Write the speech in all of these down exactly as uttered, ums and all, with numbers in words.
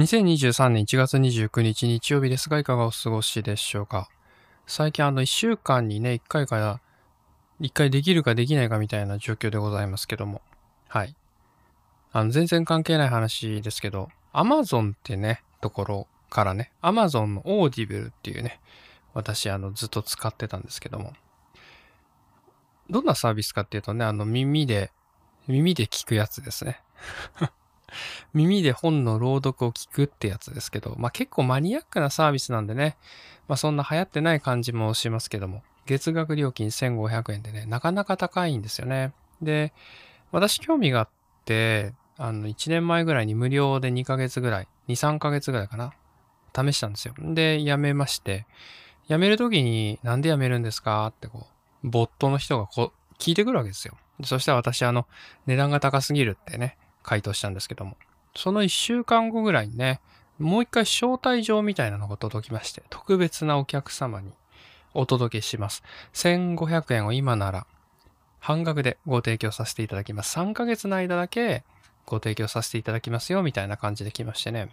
にせんにじゅうさんねんいちがつにじゅうくにち日曜日ですが、いかがお過ごしでしょうか。最近あのいっしゅうかんにね、いっかいから、いっかいできるかできないかみたいな状況でございますけども。はい。あの、全然関係ない話ですけど、Amazon ってね、ところからね、Amazon の Audible っていうね、私あの、ずっと使ってたんですけども。どんなサービスかっていうとね、あの、耳で、耳で聞くやつですね。耳で本の朗読を聞くってやつですけど、まあ結構マニアックなサービスなんでね、まあそんな流行ってない感じもしますけども、月額料金せんごひゃくえんでね、なかなか高いんですよね。で、私興味があって、あのいちねんまえぐらいに無料でにかげつぐらい、にさんかげつぐらいかな、試したんですよ。で、やめまして、やめるときになんでやめるんですかってこう、ボットの人がこう聞いてくるわけですよ。そしたら私あの、値段が高すぎるってね、回答したんですけども、そのいっしゅうかんごぐらいにね、もう一回招待状みたいなのが届きまして、特別なお客様にお届けします。せんごひゃくえんを今なら半額でご提供させていただきます。さんかげつの間だけご提供させていただきますよみたいな感じで来ましてね。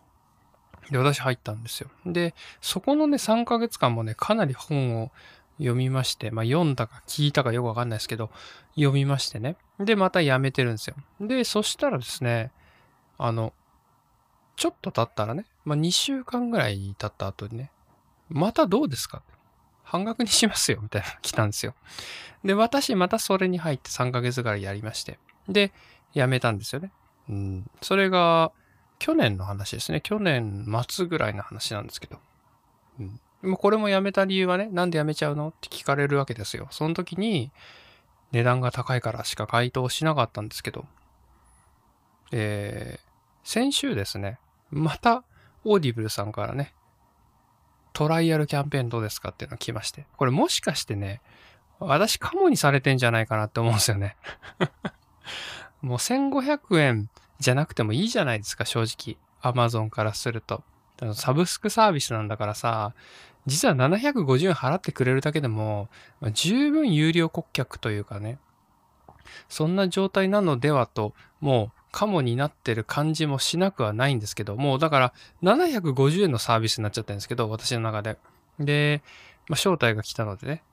で、私入ったんですよ。で、そこのね、さんかげつかんもね、かなり本を読みまして、まあ読んだか聞いたかよくわかんないですけど、読みましてね。で、またやめてるんですよ。で、そしたらですね、あの、ちょっと経ったらね、まあにしゅうかんぐらい経った後にね、またどうですか?半額にしますよ、みたいなの来たんですよ。で、私またそれに入ってさんかげつぐらいやりまして、で、やめたんですよね。うん、それが、去年の話ですね。去年末ぐらいの話なんですけど。うんこれもやめた理由はね、なんでやめちゃうのって聞かれるわけですよ。その時に、値段が高いからしか回答しなかったんですけど、えー、先週ですね、また、オーディブルさんからね、トライアルキャンペーンどうですかっていうのが来まして、これもしかしてね、私カモにされてんじゃないかなって思うんですよね。もうせんごひゃくえんじゃなくてもいいじゃないですか、正直。Amazon からすると。サブスクサービスなんだからさ、実はななひゃくごじゅうえん払ってくれるだけでも、まあ、十分有料顧客というかね、そんな状態なのではと、もうカモになってる感じもしなくはないんですけど、もうだからななひゃくごじゅうえんのサービスになっちゃったんですけど、私の中で。で、まあ、招待が来たのでね、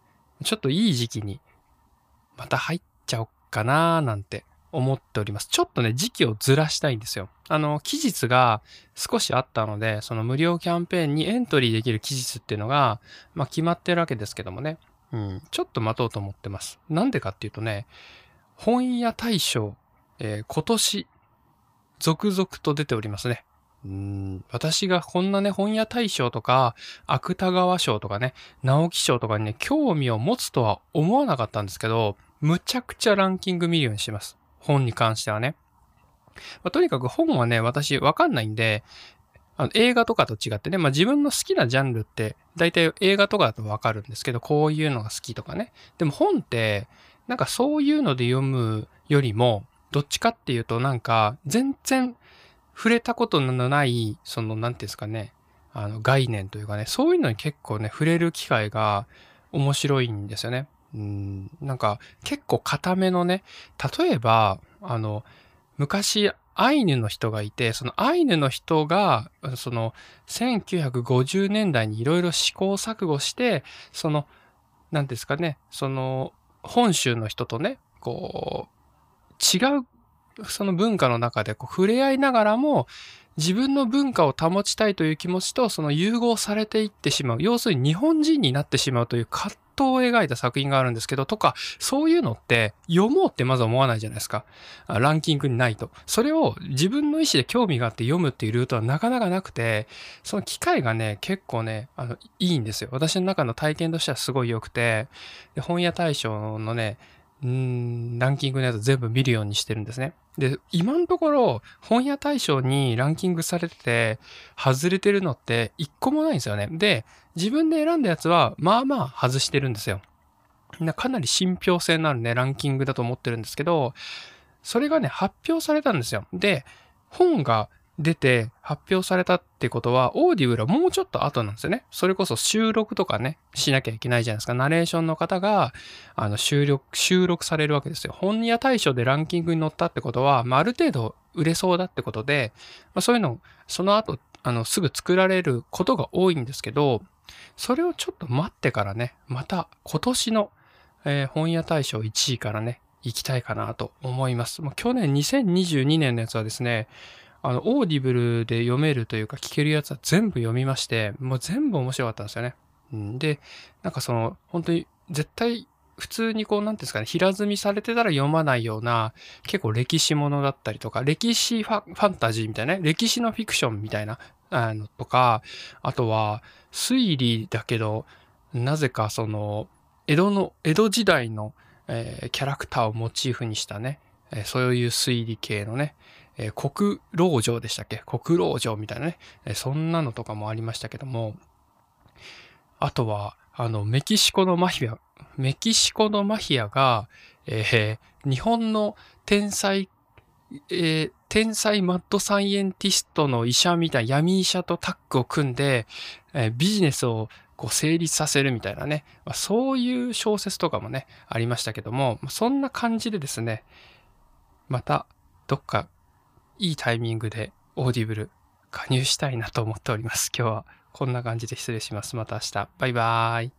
ちょっといい時期にまた入っちゃおっかなーなんて思っております。ちょっとね、時期をずらしたいんですよ。あの、期日が少しあったので、その無料キャンペーンにエントリーできる期日っていうのが、まあ決まってるわけですけどもね。うん、ちょっと待とうと思ってます。なんでかっていうとね、本屋大賞、えー、今年、続々と出ておりますね。うん、私がこんなね、本屋大賞とか、芥川賞とかね、直木賞とかにね、興味を持つとは思わなかったんですけど、むちゃくちゃランキング見るようにしてます。本に関してはね。まあ、とにかく本はね、私わかんないんで、あの映画とかと違ってね、まあ、自分の好きなジャンルって、だいたい映画とかだとわかるんですけど、こういうのが好きとかね。でも本って、なんかそういうので読むよりも、どっちかっていうとなんか、全然触れたことのない、その、なんていうんですかね、あの概念というかね、そういうのに結構ね、触れる機会が面白いんですよね。うんなんか結構固めのね、例えば、あの、昔アイヌの人がいて、そのアイヌの人が、そのせんきゅうひゃくごじゅうねんだいにいろいろ試行錯誤して、その、何ですかね、その、本州の人とね、こう、違う、その文化の中でこう触れ合いながらも、自分の文化を保ちたいという気持ちと、その融合されていってしまう。要するに日本人になってしまうというか、を描いた作品があるんですけどとか、そういうのって読もうってまず思わないじゃないですか。ランキングにないと。それを自分の意思で興味があって読むっていうルートはなかなかなくて、その機会がね、結構ね、あの、いいんですよ。私の中の体験としてはすごい良くて、で本屋大賞のね、うーん、ランキングのやつ全部見るようにしてるんですね。で、今のところ本屋大賞にランキングされてて、外れてるのって一個もないんですよね。で、自分で選んだやつはまあまあ外してるんですよ。かなり信憑性のあるね、ランキングだと思ってるんですけど、それがね、発表されたんですよ。で、本が出て発表されたってことは、オーディブルはもうちょっと後なんですよね。それこそ収録とかね、しなきゃいけないじゃないですか。ナレーションの方が、あの、収録、収録されるわけですよ。本屋大賞でランキングに載ったってことは、まあ、ある程度売れそうだってことで、まあ、そういうの、その後、あのすぐ作られることが多いんですけど、それをちょっと待ってからね、また今年の、えー、本屋大賞いちいからね、行きたいかなと思います。もう去年にせんにじゅうにねんのやつはですね、あの、Audibleで読めるというか聞けるやつは全部読みまして、もう全部面白かったんですよね。うん、で、なんかその、本当に絶対普通にこう、なんていうんですかね、平積みされてたら読まないような、結構歴史ものだったりとか、歴史ファ、ファンタジーみたいなね、歴史のフィクションみたいな、あの、とか、あとは推理だけど、なぜかその、江戸の、江戸時代の、えー、キャラクターをモチーフにしたね、えー、そういう推理系のね、えー、国老城でしたっけ？国老城みたいなね、えー、そんなのとかもありましたけども、あとは、あの、メキシコのマフィア、メキシコのマフィアが、えー、日本の天才、えー、天才マッドサイエンティストの医者みたいな闇医者とタッグを組んで、えー、ビジネスをこう成立させるみたいなね、まあ、そういう小説とかもね、ありましたけども、そんな感じでですね、またどっかいいタイミングでオーディブル加入したいなと思っております。今日はこんな感じで失礼します。また明日。バイバーイ。